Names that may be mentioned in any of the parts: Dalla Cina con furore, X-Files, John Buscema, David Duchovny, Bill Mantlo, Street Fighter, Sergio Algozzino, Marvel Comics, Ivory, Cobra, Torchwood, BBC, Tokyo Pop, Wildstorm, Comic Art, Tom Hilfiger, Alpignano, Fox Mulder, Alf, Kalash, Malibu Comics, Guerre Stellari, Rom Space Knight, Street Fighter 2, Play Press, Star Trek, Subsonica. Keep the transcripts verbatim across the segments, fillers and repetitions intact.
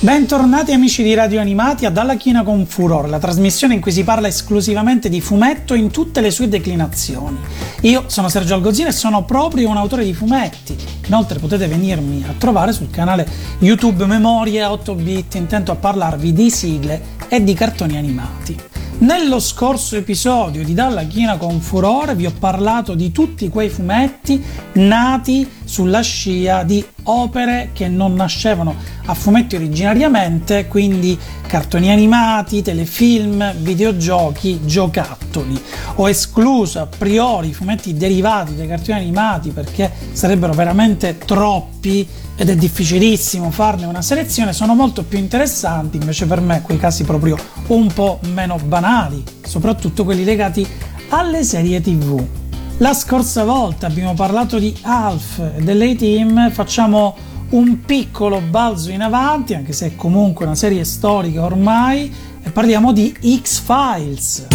Bentornati amici di Radio Animati a Dalla Cina con furore, la trasmissione in cui si parla esclusivamente di fumetto in tutte le sue declinazioni. Io sono Sergio Algozzino e sono proprio un autore di fumetti. Inoltre potete venirmi a trovare sul canale YouTube Memorie otto Bit, intento a parlarvi di sigle e di cartoni animati. Nello scorso episodio di Dalla Cina con furore vi ho parlato di tutti quei fumetti nati sulla scia di opere che non nascevano a fumetti originariamente, quindi cartoni animati, telefilm, videogiochi, giocattoli. Ho escluso a priori i fumetti derivati dai cartoni animati perché sarebbero veramente troppi ed è difficilissimo farne una selezione. Sono molto più interessanti invece per me quei casi proprio un po' meno banali, soprattutto quelli legati alle serie tivù. La scorsa volta abbiamo parlato di Alf e dell'A-Team, facciamo un piccolo balzo in avanti, anche se è comunque una serie storica ormai, e parliamo di X-Files.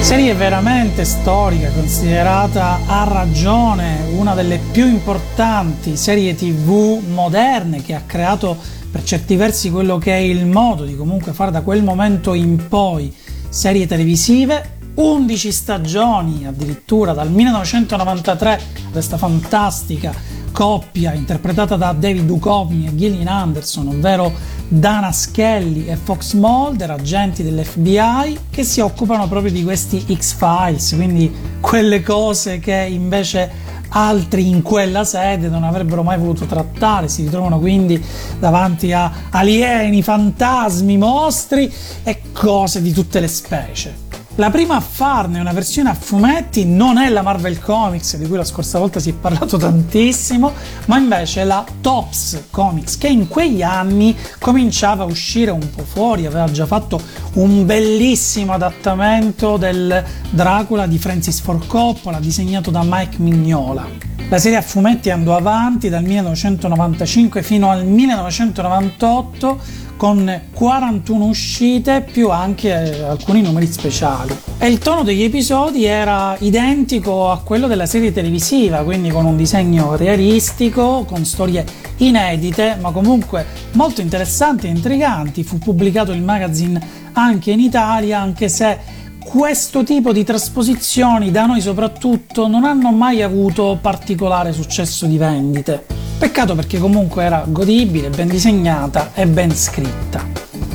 Serie veramente storica, considerata a ragione una delle più importanti serie tivù moderne, che ha creato per certi versi quello che è il modo di comunque fare da quel momento in poi serie televisive. undici stagioni addirittura, dal millenovecentonovantatré, questa fantastica coppia interpretata da David Duchovny e Gillian Anderson, ovvero Dana Scully e Fox Mulder, agenti dell'F B I, che si occupano proprio di questi X-Files, quindi quelle cose che invece altri in quella sede non avrebbero mai voluto trattare. Si ritrovano quindi davanti a alieni, fantasmi, mostri e cose di tutte le specie. La prima a farne una versione a fumetti non è la Marvel Comics, di cui la scorsa volta si è parlato tantissimo, ma invece la Topps Comics, che in quegli anni cominciava a uscire un po' fuori. Aveva già fatto un bellissimo adattamento del Dracula di Francis Ford Coppola, disegnato da Mike Mignola. La serie a fumetti andò avanti dal millenovecentonovantacinque fino al millenovecentonovantotto, con quarantuno uscite più anche alcuni numeri speciali, e il tono degli episodi era identico a quello della serie televisiva, quindi con un disegno realistico, con storie inedite ma comunque molto interessanti e intriganti. Fu pubblicato il magazine anche in Italia, anche se questo tipo di trasposizioni da noi soprattutto non hanno mai avuto particolare successo di vendite. Peccato, perché comunque era godibile, ben disegnata e ben scritta.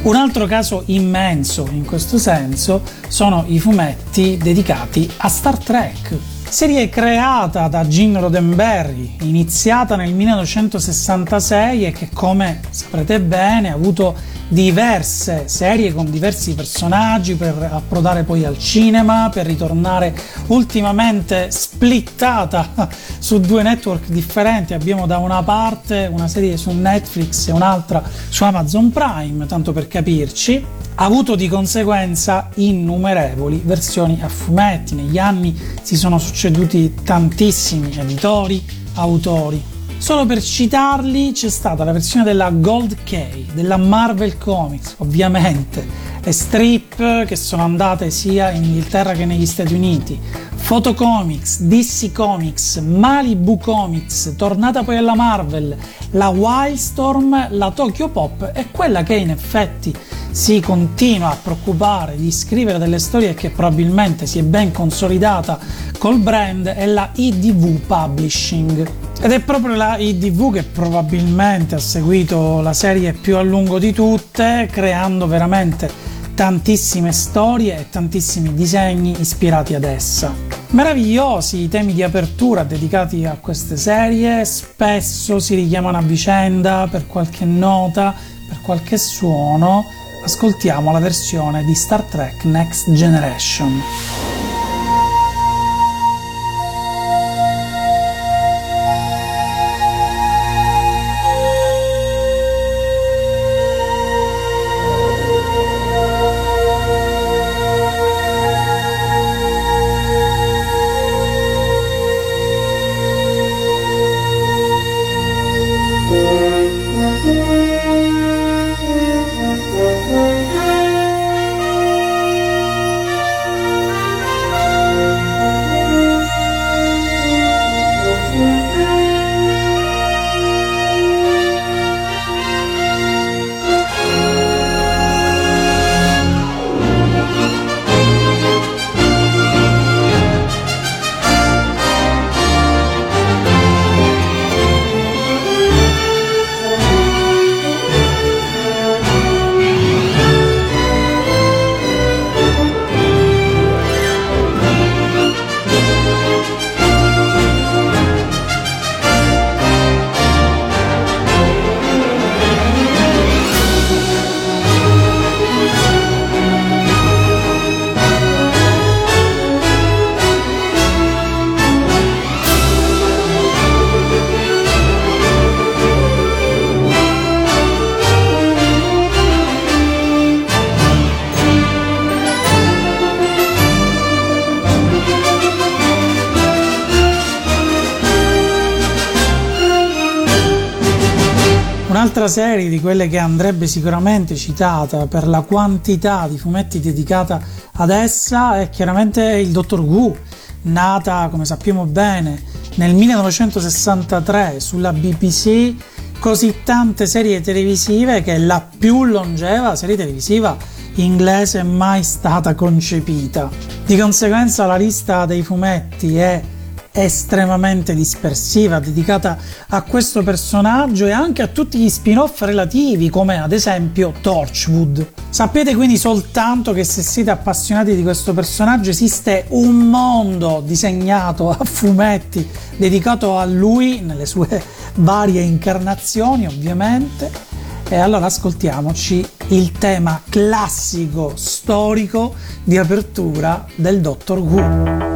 Un altro caso immenso in questo senso sono i fumetti dedicati a Star Trek, serie creata da Jim Roddenberry, iniziata nel millenovecentosessantasei e che, come saprete bene, ha avuto diverse serie con diversi personaggi per approdare poi al cinema, per ritornare ultimamente splittata su due network differenti. Abbiamo da una parte una serie su Netflix e un'altra su Amazon Prime, tanto per capirci. Ha avuto di conseguenza innumerevoli versioni a fumetti. Negli anni si sono succeduti tantissimi editori, autori. Solo per citarli c'è stata la versione della Gold Key, della Marvel Comics, ovviamente, le strip che sono andate sia in Inghilterra che negli Stati Uniti, Photo Comics, D C Comics, Malibu Comics, tornata poi alla Marvel, la Wildstorm, la Tokyo Pop e quella che in effetti si continua a preoccupare di scrivere delle storie e che probabilmente si è ben consolidata col brand, è la I D W Publishing. Ed è proprio la I D W che probabilmente ha seguito la serie più a lungo di tutte, creando veramente tantissime storie e tantissimi disegni ispirati ad essa. Meravigliosi i temi di apertura dedicati a queste serie, spesso si richiamano a vicenda per qualche nota, per qualche suono. Ascoltiamo la versione di Star Trek Next Generation. Un'altra serie di quelle che andrebbe sicuramente citata per la quantità di fumetti dedicata ad essa è chiaramente il Dottor Who, nata, come sappiamo bene, nel millenovecentosessantatré sulla B B C. Così tante serie televisive che è la più longeva serie televisiva inglese mai stata concepita. Di conseguenza la lista dei fumetti è estremamente dispersiva dedicata a questo personaggio e anche a tutti gli spin-off relativi, come ad esempio Torchwood. Sapete quindi soltanto che se siete appassionati di questo personaggio esiste un mondo disegnato a fumetti dedicato a lui nelle sue varie incarnazioni, ovviamente. E allora ascoltiamoci il tema classico storico di apertura del Dottor Who.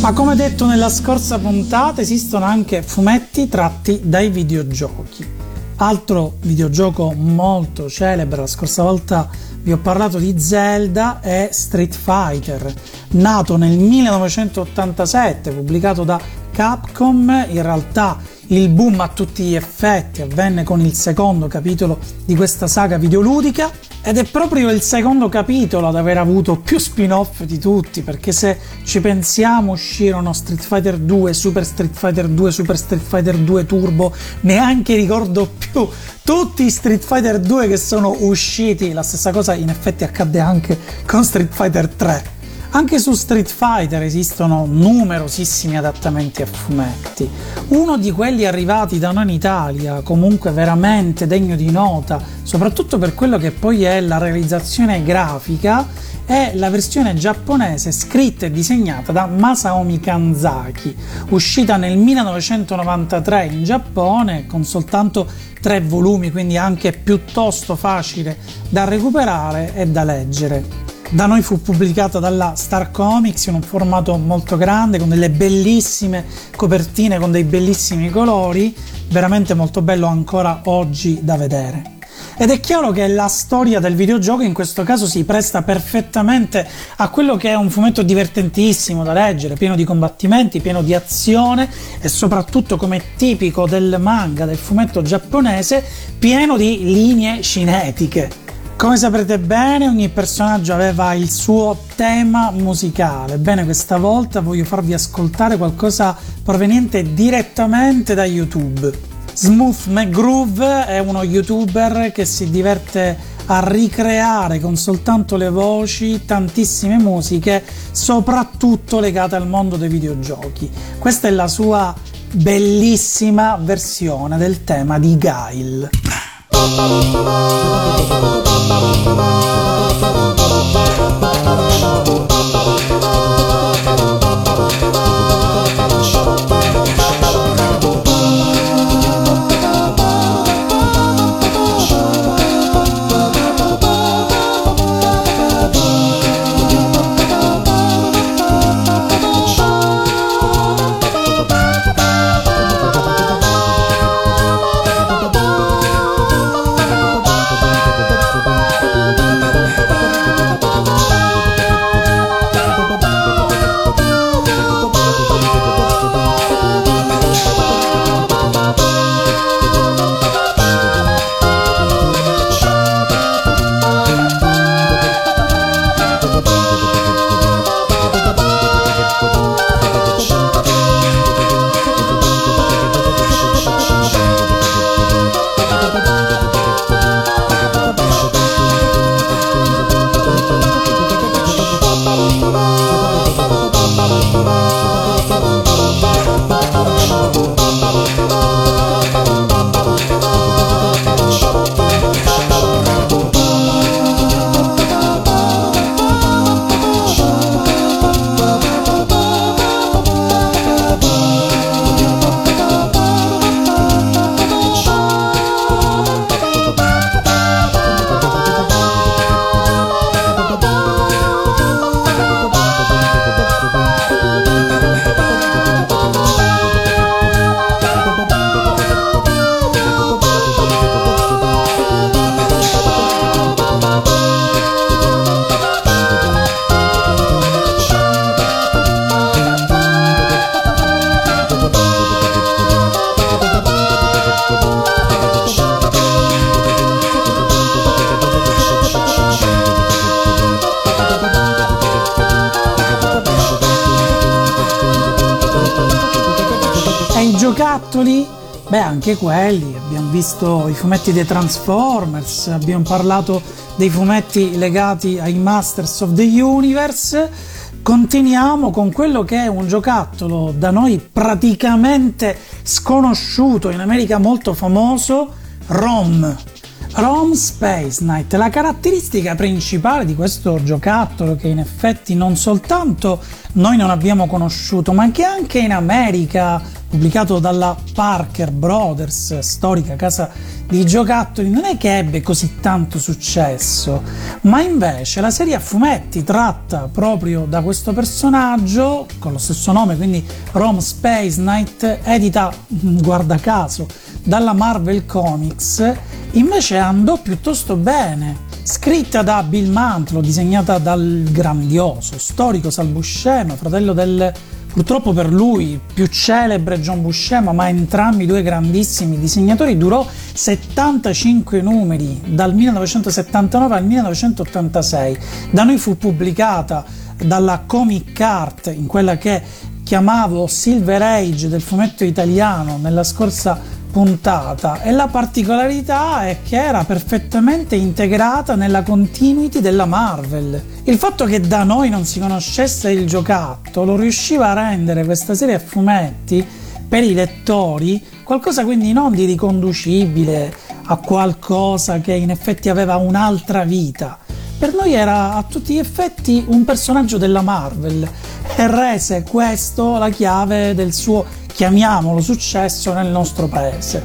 Ma come detto nella scorsa puntata, esistono anche fumetti tratti dai videogiochi. Altro videogioco molto celebre, la scorsa volta vi ho parlato di Zelda, è Street Fighter, nato nel millenovecentottantasette, pubblicato da Capcom. In realtà il boom a tutti gli effetti avvenne con il secondo capitolo di questa saga videoludica, ed è proprio il secondo capitolo ad aver avuto più spin-off di tutti, perché se ci pensiamo uscirono Street Fighter due, Super Street Fighter due, Super Street Fighter due Turbo, neanche ricordo più tutti i Street Fighter due che sono usciti. La stessa cosa in effetti accadde anche con Street Fighter tre. Anche su Street Fighter esistono numerosissimi adattamenti a fumetti. Uno di quelli arrivati da noi in Italia, comunque veramente degno di nota, soprattutto per quello che poi è la realizzazione grafica, è la versione giapponese scritta e disegnata da Masaomi Kanzaki, uscita nel millenovecentonovantatré in Giappone con soltanto tre volumi, quindi anche piuttosto facile da recuperare e da leggere. Da noi fu pubblicata dalla Star Comics in un formato molto grande, con delle bellissime copertine, con dei bellissimi colori, veramente molto bello ancora oggi da vedere. Ed è chiaro che la storia del videogioco in questo caso si presta perfettamente a quello che è un fumetto divertentissimo da leggere, pieno di combattimenti, pieno di azione e soprattutto, come tipico del manga, del fumetto giapponese, pieno di linee cinetiche. Come saprete bene, ogni personaggio aveva il suo tema musicale. Bene, questa volta voglio farvi ascoltare qualcosa proveniente direttamente da YouTube. Smooth McGroove è uno youtuber che si diverte a ricreare con soltanto le voci tantissime musiche, soprattutto legate al mondo dei videogiochi. Questa è la sua bellissima versione del tema di Guile. Thank you. giocattoli? Beh, anche quelli, abbiamo visto i fumetti dei Transformers, abbiamo parlato dei fumetti legati ai Masters of the Universe. Continuiamo con quello che è un giocattolo da noi praticamente sconosciuto, in America molto famoso, Rom. Rom Space Knight. La caratteristica principale di questo giocattolo, che in effetti non soltanto noi non abbiamo conosciuto, ma che anche in America, pubblicato dalla Parker Brothers, storica casa di giocattoli, non è che ebbe così tanto successo, ma invece la serie a fumetti tratta proprio da questo personaggio con lo stesso nome, quindi Rom Space Knight, edita, guarda caso, dalla Marvel Comics, invece andò piuttosto bene. Scritta da Bill Mantlo, disegnata dal grandioso storico Sal Buscema, fratello del, purtroppo per lui, più celebre John Buscema, ma entrambi due grandissimi disegnatori, durò settantacinque numeri, dal millenovecentosettantanove al millenovecentottantasei. Da noi fu pubblicata dalla Comic Art, in quella che chiamavo Silver Age del fumetto italiano nella scorsa puntata, e la particolarità è che era perfettamente integrata nella continuity della Marvel. Il fatto che da noi non si conoscesse il giocattolo riusciva a rendere questa serie a fumetti per i lettori qualcosa quindi non di riconducibile a qualcosa che in effetti aveva un'altra vita. Per noi era a tutti gli effetti un personaggio della Marvel e rese questo la chiave del suo, chiamiamolo, successo nel nostro paese.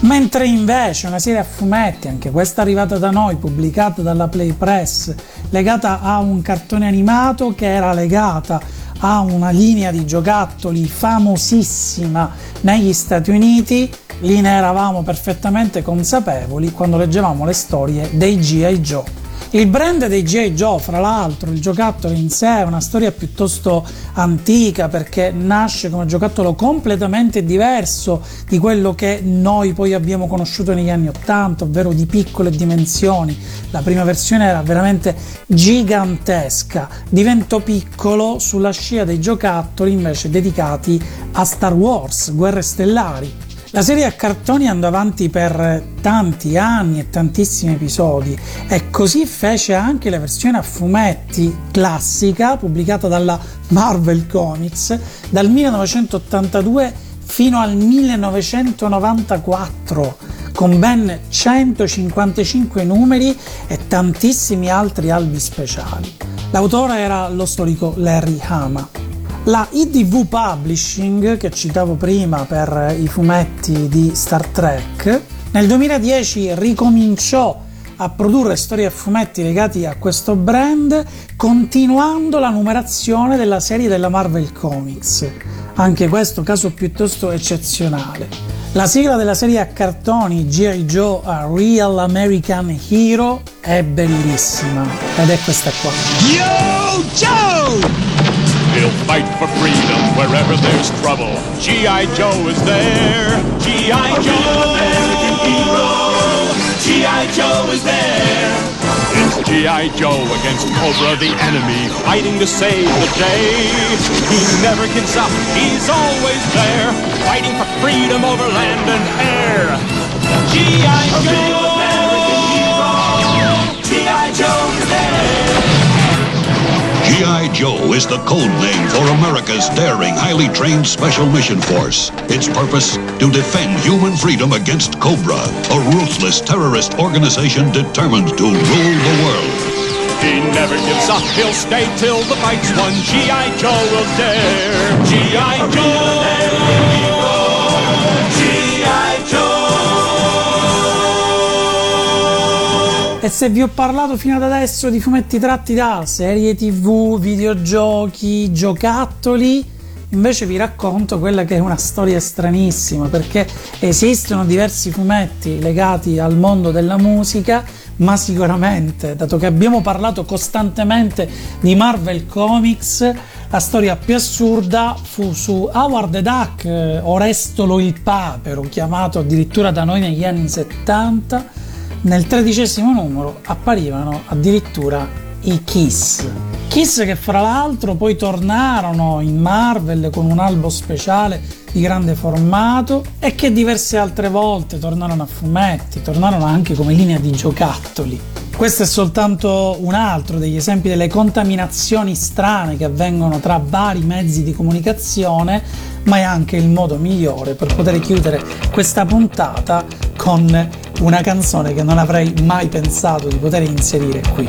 Mentre invece una serie a fumetti, anche questa arrivata da noi, pubblicata dalla Play Press, legata a un cartone animato che era legata a una linea di giocattoli famosissima negli Stati Uniti, lì ne eravamo perfettamente consapevoli quando leggevamo le storie dei G I. Joe. Il brand dei G I. Joe, fra l'altro, il giocattolo in sé è una storia piuttosto antica, perché nasce come giocattolo completamente diverso di quello che noi poi abbiamo conosciuto negli anni Ottanta, ovvero di piccole dimensioni. La prima versione era veramente gigantesca, diventò piccolo sulla scia dei giocattoli invece dedicati a Star Wars, Guerre Stellari. La serie a cartoni andò avanti per tanti anni e tantissimi episodi, e così fece anche la versione a fumetti classica pubblicata dalla Marvel Comics dal millenovecentottantadue fino al millenovecentonovantaquattro, con ben centocinquantacinque numeri e tantissimi altri albi speciali. L'autore era lo storico Larry Hama. La I D W Publishing, che citavo prima per i fumetti di Star Trek, nel duemiladieci ricominciò a produrre storie a fumetti legati a questo brand, continuando la numerazione della serie della Marvel Comics. Anche questo caso piuttosto eccezionale. La sigla della serie a cartoni G I. Joe A Real American Hero è bellissima, ed è questa qua. Yo, Joe! He'll fight for freedom wherever there's trouble. G I. Joe is there. G I. Joe, American hero. G I. Joe is there. It's G I. Joe against Cobra, the enemy, fighting to save the day. He never gives up. He's always there, fighting for freedom over land and air. G I. Joe, American hero. G I. Joe is there. G I. Joe is the code name for America's daring, highly trained special mission force. Its purpose? To defend human freedom against Cobra, a ruthless terrorist organization determined to rule the world. He never gives up. He'll stay till the fight's won. G I. Joe will dare. G I. Joe. G I. Joe. E se vi ho parlato fino ad adesso di fumetti tratti da serie tv, videogiochi, giocattoli, invece vi racconto quella che è una storia stranissima, perché esistono diversi fumetti legati al mondo della musica, ma sicuramente, dato che abbiamo parlato costantemente di Marvel Comics, la storia più assurda fu su Howard the Duck, Orestolo il papero, chiamato addirittura da noi negli anni settanta. Nel tredicesimo numero apparivano addirittura i Kiss, Kiss, che fra l'altro poi tornarono in Marvel con un albo speciale di grande formato e che diverse altre volte tornarono a fumetti, tornarono anche come linea di giocattoli. Questo è soltanto un altro degli esempi delle contaminazioni strane che avvengono tra vari mezzi di comunicazione, ma è anche il modo migliore per poter chiudere questa puntata con una canzone che non avrei mai pensato di poter inserire qui.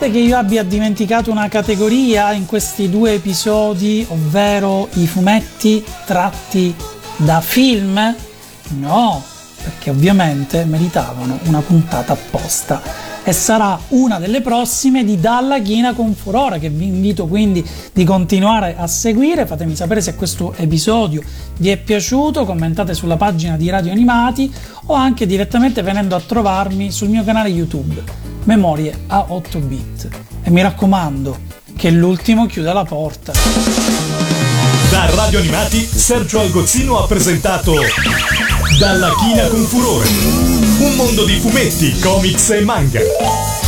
Che io abbia dimenticato una categoria in questi due episodi, ovvero i fumetti tratti da film? No, perché ovviamente meritavano una puntata apposta e sarà una delle prossime di Dalla Cina con furore, che vi invito quindi di continuare a seguire. Fatemi sapere se questo episodio vi è piaciuto, commentate sulla pagina di Radio Animati o anche direttamente venendo a trovarmi sul mio canale YouTube Memorie a otto bit. E mi raccomando che l'ultimo chiuda la porta. radio animati, Sergio Algozzino ha presentato Dalla Cina con furore, un mondo di fumetti, comics e manga.